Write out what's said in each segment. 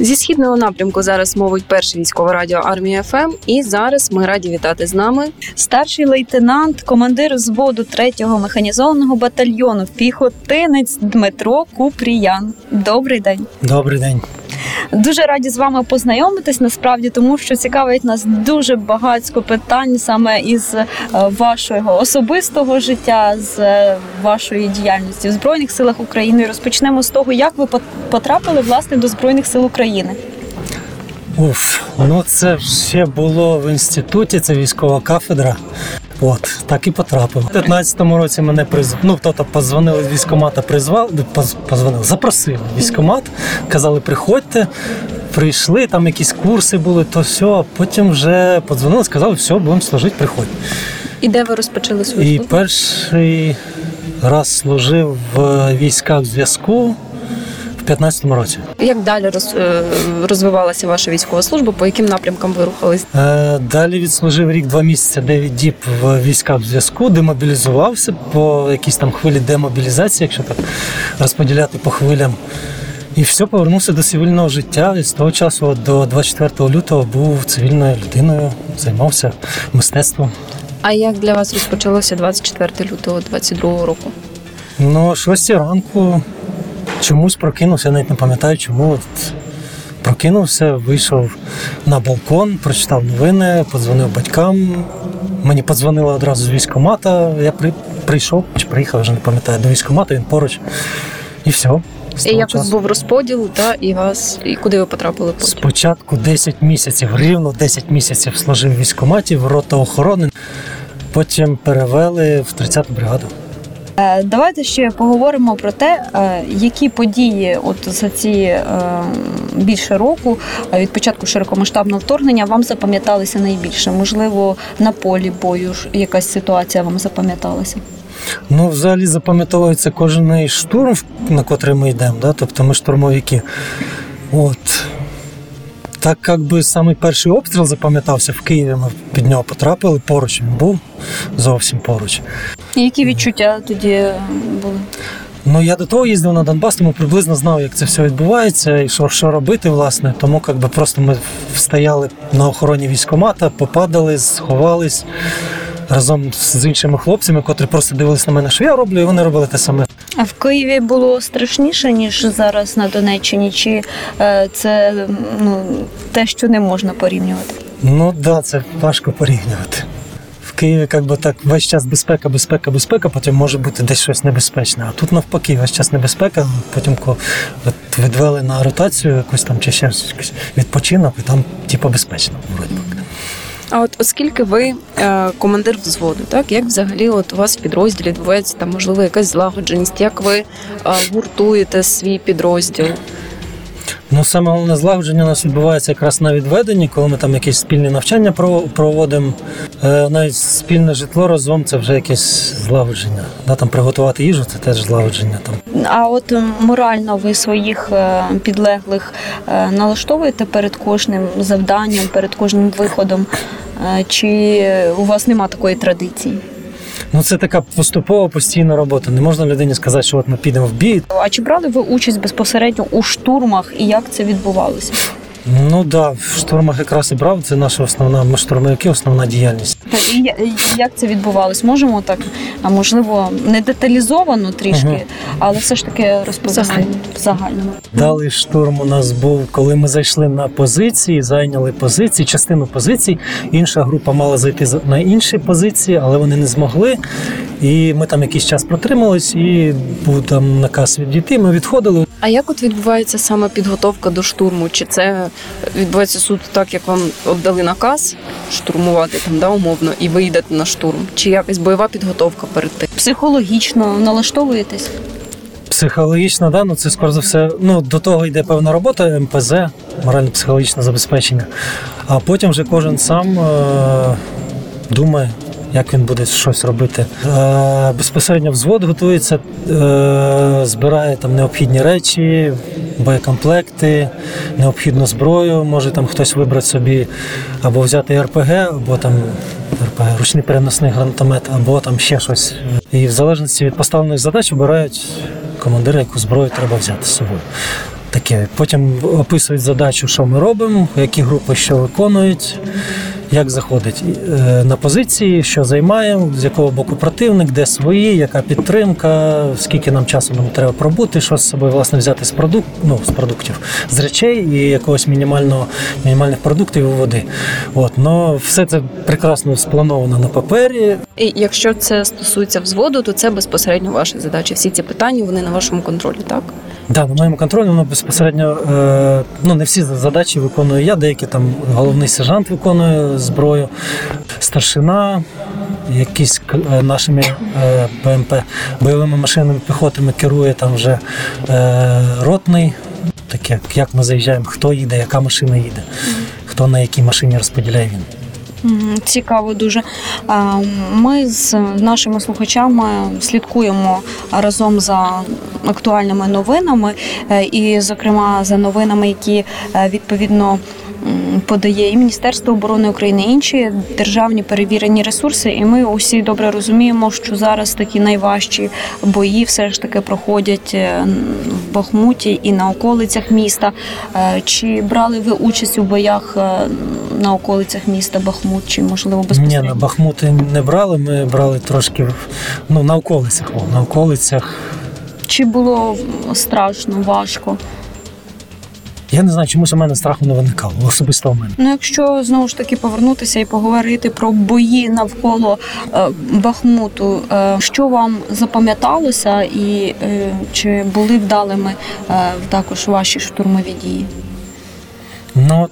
Зі східного напрямку зараз мовить перше військове радіо «Армія FM», і зараз ми раді вітати з нами старший лейтенант, командир взводу 3-го механізованого батальйону «Піхотинець» Дмитро Купріян. Добрий день. Добрий день. Дуже раді з вами познайомитись, насправді, тому що цікавить нас дуже багатько питань саме із вашого особистого життя, з вашої діяльності в Збройних силах України. Розпочнемо з того, як ви потрапили, власне, до Збройних сил України. Це ще було в інституті, це військова кафедра. Так і потрапив. У 15-му році мене подзвонили з військкомата, запросили в військкомат, казали, приходьте, прийшли, там якісь курси були, потім вже подзвонили, сказали, все, будемо служити, приходь. І де ви розпочали свою службу? І перший раз служив в військах зв'язку в 15-му році. Як далі розвивалася ваша військова служба? По яким напрямкам ви рухались? Далі відслужив рік, 2 місяці, 9 діб в військах зв'язку, демобілізувався по якійсь там хвилі демобілізації, якщо так розподіляти по хвилям. І повернувся до цивільного життя. І з того часу до 24 лютого був цивільною людиною, займався мистецтвом. А як для вас розпочалося 24 лютого 22 року? 6 ранку. Чомусь прокинувся, я навіть не пам'ятаю, чому. Прокинувся, вийшов на балкон, прочитав новини, подзвонив батькам. Мені подзвонили одразу з військкомата, я прийшов, чи приїхав, вже не пам'ятаю, до військкомата, він поруч. І все. І якось був розподіл, і куди ви потрапили? Спочатку 10 місяців, рівно 10 місяців служив в військкоматі, в рота охорони. Потім перевели в 30-ту бригаду. Давайте ще поговоримо про те, які події за ці більше року, від початку широкомасштабного вторгнення, вам запам'яталися найбільше? Можливо, на полі бою якась ситуація вам запам'яталася? Взагалі запам'ятовується кожен штурм, на котрий ми йдемо, тобто ми штурмовики. Так, самий перший обстріл запам'ятався в Києві, ми під нього потрапили, поруч він був, зовсім поруч. І які відчуття тоді були? Я до того їздив на Донбас, тому приблизно знав, як це все відбувається і що робити, власне. Тому просто ми стояли на охороні військкомата, попадали, сховались разом з іншими хлопцями, котрі просто дивились на мене, що я роблю, і вони робили те саме. А в Києві було страшніше, ніж зараз на Донеччині? Чи це те, що не можна порівнювати? Це важко порівнювати. В Києві весь час безпека, потім може бути десь щось небезпечне. А тут навпаки, весь час небезпека, потім відвели на ротацію якусь там чи ще відпочинок, і там безпечно вроді. А оскільки ви командир взводу, як взагалі у вас в підрозділі відбувається можливо якась злагодженість, як ви гуртуєте свій підрозділ? Саме головне злагодження у нас відбувається якраз на відведенні, коли ми там якісь спільні навчання проводимо. Навіть спільне житло разом – це вже якесь злагодження. Там приготувати їжу – це теж злагодження. А морально ви своїх підлеглих налаштовуєте перед кожним завданням, перед кожним виходом? Чи у вас нема такої традиції? Це така поступова, постійна робота. Не можна людині сказати, що ми підемо в бій. А чи брали ви участь безпосередньо у штурмах і як це відбувалося? В штурмах якраз і брав. Це наша ми штурмовики, основна діяльність. І як це відбувалося? Можемо можливо, не деталізовано трішки, але все ж таки розповісти загальному. Далі штурм у нас був, коли ми зайшли на позиції, зайняли позиції, частину позицій. Інша група мала зайти на інші позиції, але вони не змогли. І ми там якийсь час протримались, і був там наказ відійти, ми відходили. А як відбувається саме підготовка до штурму? Чи це відбувається суто так, як вам обдали наказ штурмувати умовно, і ви йдете на штурм? Чи якась бойова підготовка перед тим? Психологічно налаштовуєтесь? Психологічно, це скоро за все. До того йде певна робота, МПЗ, морально-психологічне забезпечення. А потім вже кожен сам думає, як він буде щось робити. Безпосередньо взвод готується, збирає необхідні речі, боєкомплекти, необхідну зброю. Може хтось вибрати собі або взяти РПГ, або ручний переносний гранатомет, або ще щось. І в залежності від поставлених задач обирають командири, яку зброю треба взяти з собою. таке. Потім описують задачу, що ми робимо, які групи що виконують, як заходить на позиції, що займаємо, з якого боку противник, де свої, яка підтримка, скільки нам часу нам треба пробути, що з собою власне взяти з продуктів, з речей і якогось мінімальних продуктів і води. От, но все це прекрасно сплановано на папері. І якщо це стосується взводу, то це безпосередньо ваша задача. Всі ці питання, вони на вашому контролі, так? Так, на моєму контролі, воно безпосередньо, не всі задачі виконую я, деякі там головний сержант виконує зброю, старшина, якісь нашими БМП, бойовими машинами піхотами керує там вже ротний, таке, як ми заїжджаємо, хто їде, яка машина їде, хто на якій машині розподіляє він. Цікаво дуже. Ми з нашими слухачами слідкуємо разом за актуальними новинами і, зокрема, за новинами, які, відповідно, подає і Міністерство оборони України, і інші державні перевірені ресурси. І ми усі добре розуміємо, що зараз такі найважчі бої все ж таки проходять в Бахмуті і на околицях міста. Чи брали ви участь у боях на околицях міста Бахмут, чи, можливо, безпосередньо? Ні, на Бахмути не брали, ми брали трошки на околицях. Чи було страшно, важко? Я не знаю, чомусь у мене страху не виникало, особисто у мене. Якщо, знову ж таки, повернутися і поговорити про бої навколо Бахмуту, що вам запам'яталося і чи були вдалими також ваші штурмові дії?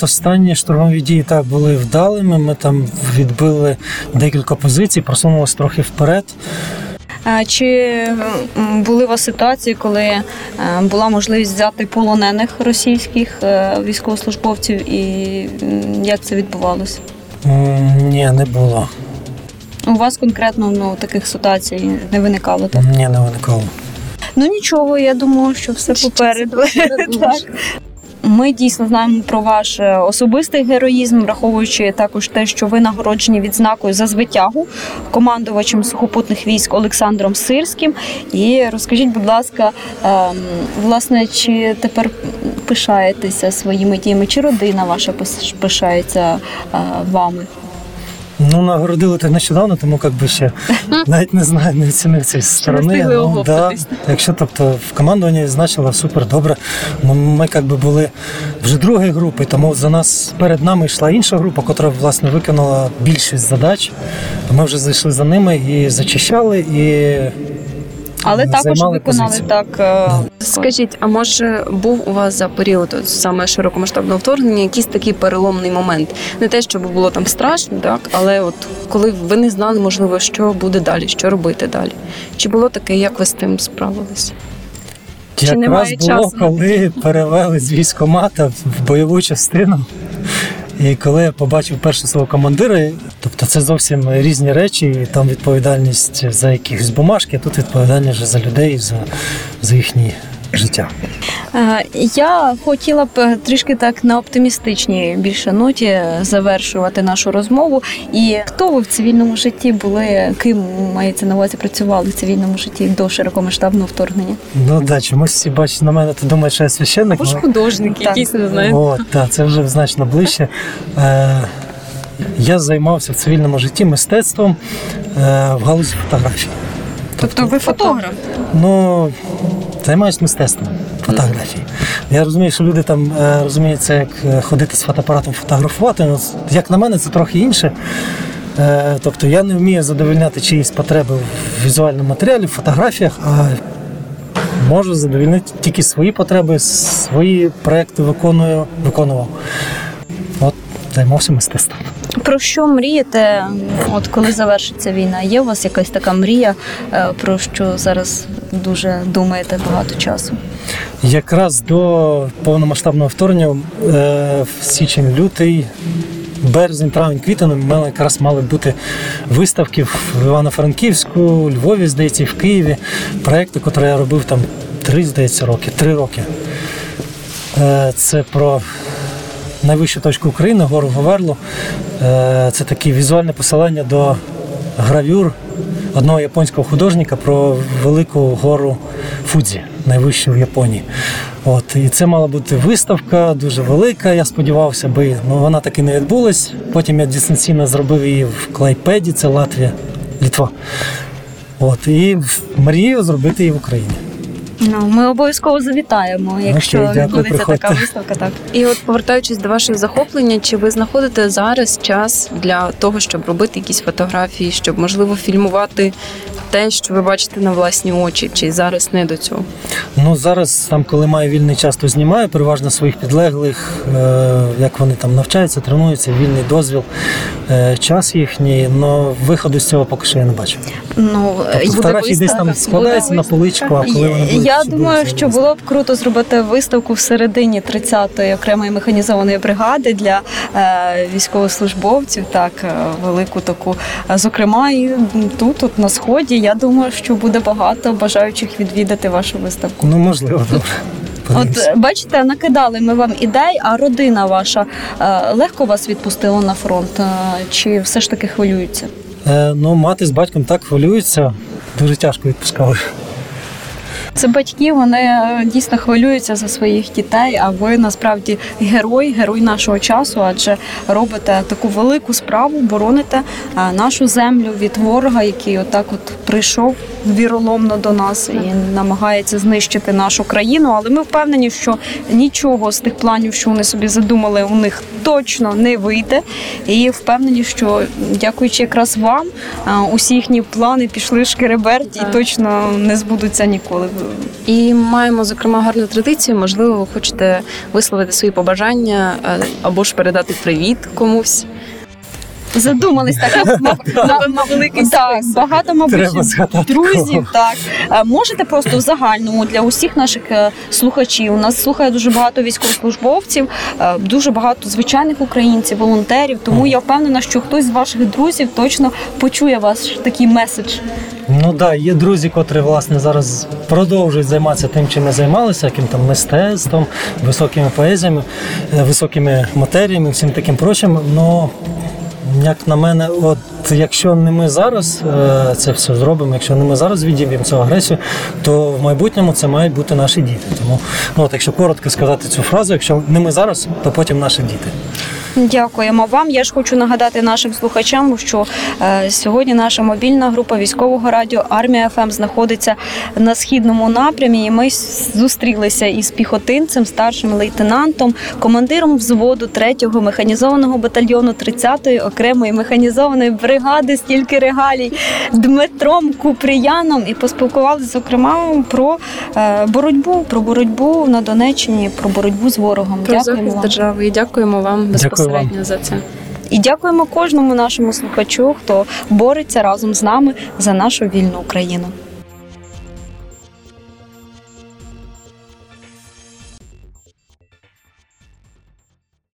Останні штурмові дії так були вдалими, ми там відбили декілька позицій, просунулися трохи вперед. Чи були у вас ситуації, коли була можливість взяти полонених російських військовослужбовців і як це відбувалося? Ні, не було. У вас конкретно таких ситуацій не виникало? Так? Ні, не виникало. Нічого, я думаю, що все попереду. Ми дійсно знаємо про ваш особистий героїзм, враховуючи також те, що ви нагороджені відзнакою за звитягу командувачем сухопутних військ Олександром Сирським. І розкажіть, будь ласка, власне, чи тепер пишаєтеся своїми діями, чи родина ваша пишається вами? Нагородили так нещодавно, тому ще навіть не знаю, не оцінив цієї сторони. Якщо в командуванні значило супер добре. Ми були вже другої групи, тому за нас перед нами йшла інша група, котра власне виконала більшість задач. Ми вже зайшли за ними і зачищали і. Але також виконали позицію. Скажіть, а може був у вас за період саме широкомасштабного вторгнення якийсь такий переломний момент? Не те, щоб було там страшно, так, але коли ви не знали, можливо, що буде далі, що робити далі. Чи було таке, як ви з тим справились? Якраз було, коли перевели з військкомата в бойову частину. І коли я побачив перше свого командира, тобто це зовсім різні речі, там відповідальність за якісь бумажки, а тут відповідальність за людей, за їхні життя. Я хотіла б трішки так на оптимістичній більше ноті завершувати нашу розмову. І хто ви в цивільному житті були, ким, мається на увазі, працювали в цивільному житті до широкомасштабного вторгнення? Чомусь всі бачать на мене, то думають, що я священник. Або ж художник, якийсь, не знаю. Це вже значно ближче. Я займався в цивільному житті мистецтвом в галузі фотографії. Тобто ви фотограф? Займаюся мистецтвом фотографії. Я розумію, що люди там розуміють це, як ходити з фотоапаратом фотографувати. Як на мене, це трохи інше. Тобто я не вмію задовольняти чиїсь потреби в візуальному матеріалі, в фотографіях, а можу задовольнити тільки свої потреби, свої проекти виконував. Займався мистецтвом. Про що мрієте, коли завершиться війна? Є у вас якась така мрія, про що зараз дуже думаєте багато часу? Якраз до повномасштабного вторгнення в січень-лютий, березень, травень, квітень у мене якраз мали бути виставки в Івано-Франківську, у Львові, здається, і в Києві. Проекти, які я робив там 3 роки. Це про найвищу точку України, гору Говерлу. Це таке візуальне посилання до гравюр одного японського художника про велику гору Фудзі, найвищу в Японії. От, і це мала бути виставка дуже велика, я сподівався би, але вона так і не відбулась. Потім я дистанційно зробив її в Клайпеді, це Латвія, Литва. От, і мрію зробити її в Україні. Ну, ми обов'язково завітаємо, якщо відбудеться така виставка. Так. І от повертаючись до ваших захоплення, чи ви знаходите зараз час для того, щоб робити якісь фотографії, щоб, можливо, фільмувати те, що ви бачите на власні очі, чи зараз не до цього? Ну, зараз, там, коли маю вільний час, то знімаю, переважно своїх підлеглих, як вони там навчаються, тренуються, вільний дозвіл, час їхній, але виходу з цього поки що я не бачу. Ну, тобто, фотографії десь там складаються на поличку, а коли вони будуть... Я думаю, що було б круто зробити виставку всередині 30-ї окремої механізованої бригади для військовослужбовців, так, велику таку, зокрема, і тут, от на Сході. Я думаю, що буде багато бажаючих відвідати вашу виставку. Ну, можливо, добре. От, бачите, накидали ми вам ідей, а родина ваша легко вас відпустила на фронт? Чи все ж таки хвилюються? Ну, мати з батьком так хвилюються, дуже тяжко відпускали. Це батьки, вони дійсно хвилюються за своїх дітей, а ви насправді герой нашого часу, адже робите таку велику справу, бороните нашу землю від ворога, який отак от прийшов віроломно до нас і намагається знищити нашу країну. Але ми впевнені, що нічого з тих планів, що вони собі задумали, у них точно не вийде. І впевнені, що дякуючи якраз вам, усі їхні плани пішли шкереберть і точно не збудуться ніколи. І маємо, зокрема, гарну традицію. Можливо, ви хочете висловити свої побажання або ж передати привіт комусь. Задумались так на великий список. Багато, мабуть, друзів. Так, можете просто в загальному для усіх наших слухачів. У нас слухає дуже багато військовослужбовців, дуже багато звичайних українців, волонтерів. Тому я впевнена, що хтось з ваших друзів точно почує ваш такий меседж. Ну да, є друзі, котрі, власне, зараз продовжують займатися тим, чим ми займалися, яким там мистецтвом, високими поезіями, високими матеріями, всім таким прочим. Но як на мене, от якщо не ми зараз це все зробимо, якщо не ми зараз відіб'ємо цю агресію, то в майбутньому це мають бути наші діти. Тому, ну, от, якщо коротко сказати цю фразу, якщо не ми зараз, то потім наші діти. Дякуємо вам. Я ж хочу нагадати нашим слухачам, що сьогодні наша мобільна група військового радіо «Армія FM» знаходиться на східному напрямі. І ми зустрілися із піхотинцем, старшим лейтенантом, командиром взводу 3-го механізованого батальйону 30-ї окремої механізованої бригади, стільки регалій, Дмитром Купріяном. І поспілкувалися, зокрема, про боротьбу на Донеччині, про боротьбу з ворогом. Про захист держави. І дякуємо вам безпосередньо за це. І дякуємо кожному нашому слухачу, хто бореться разом з нами за нашу вільну Україну.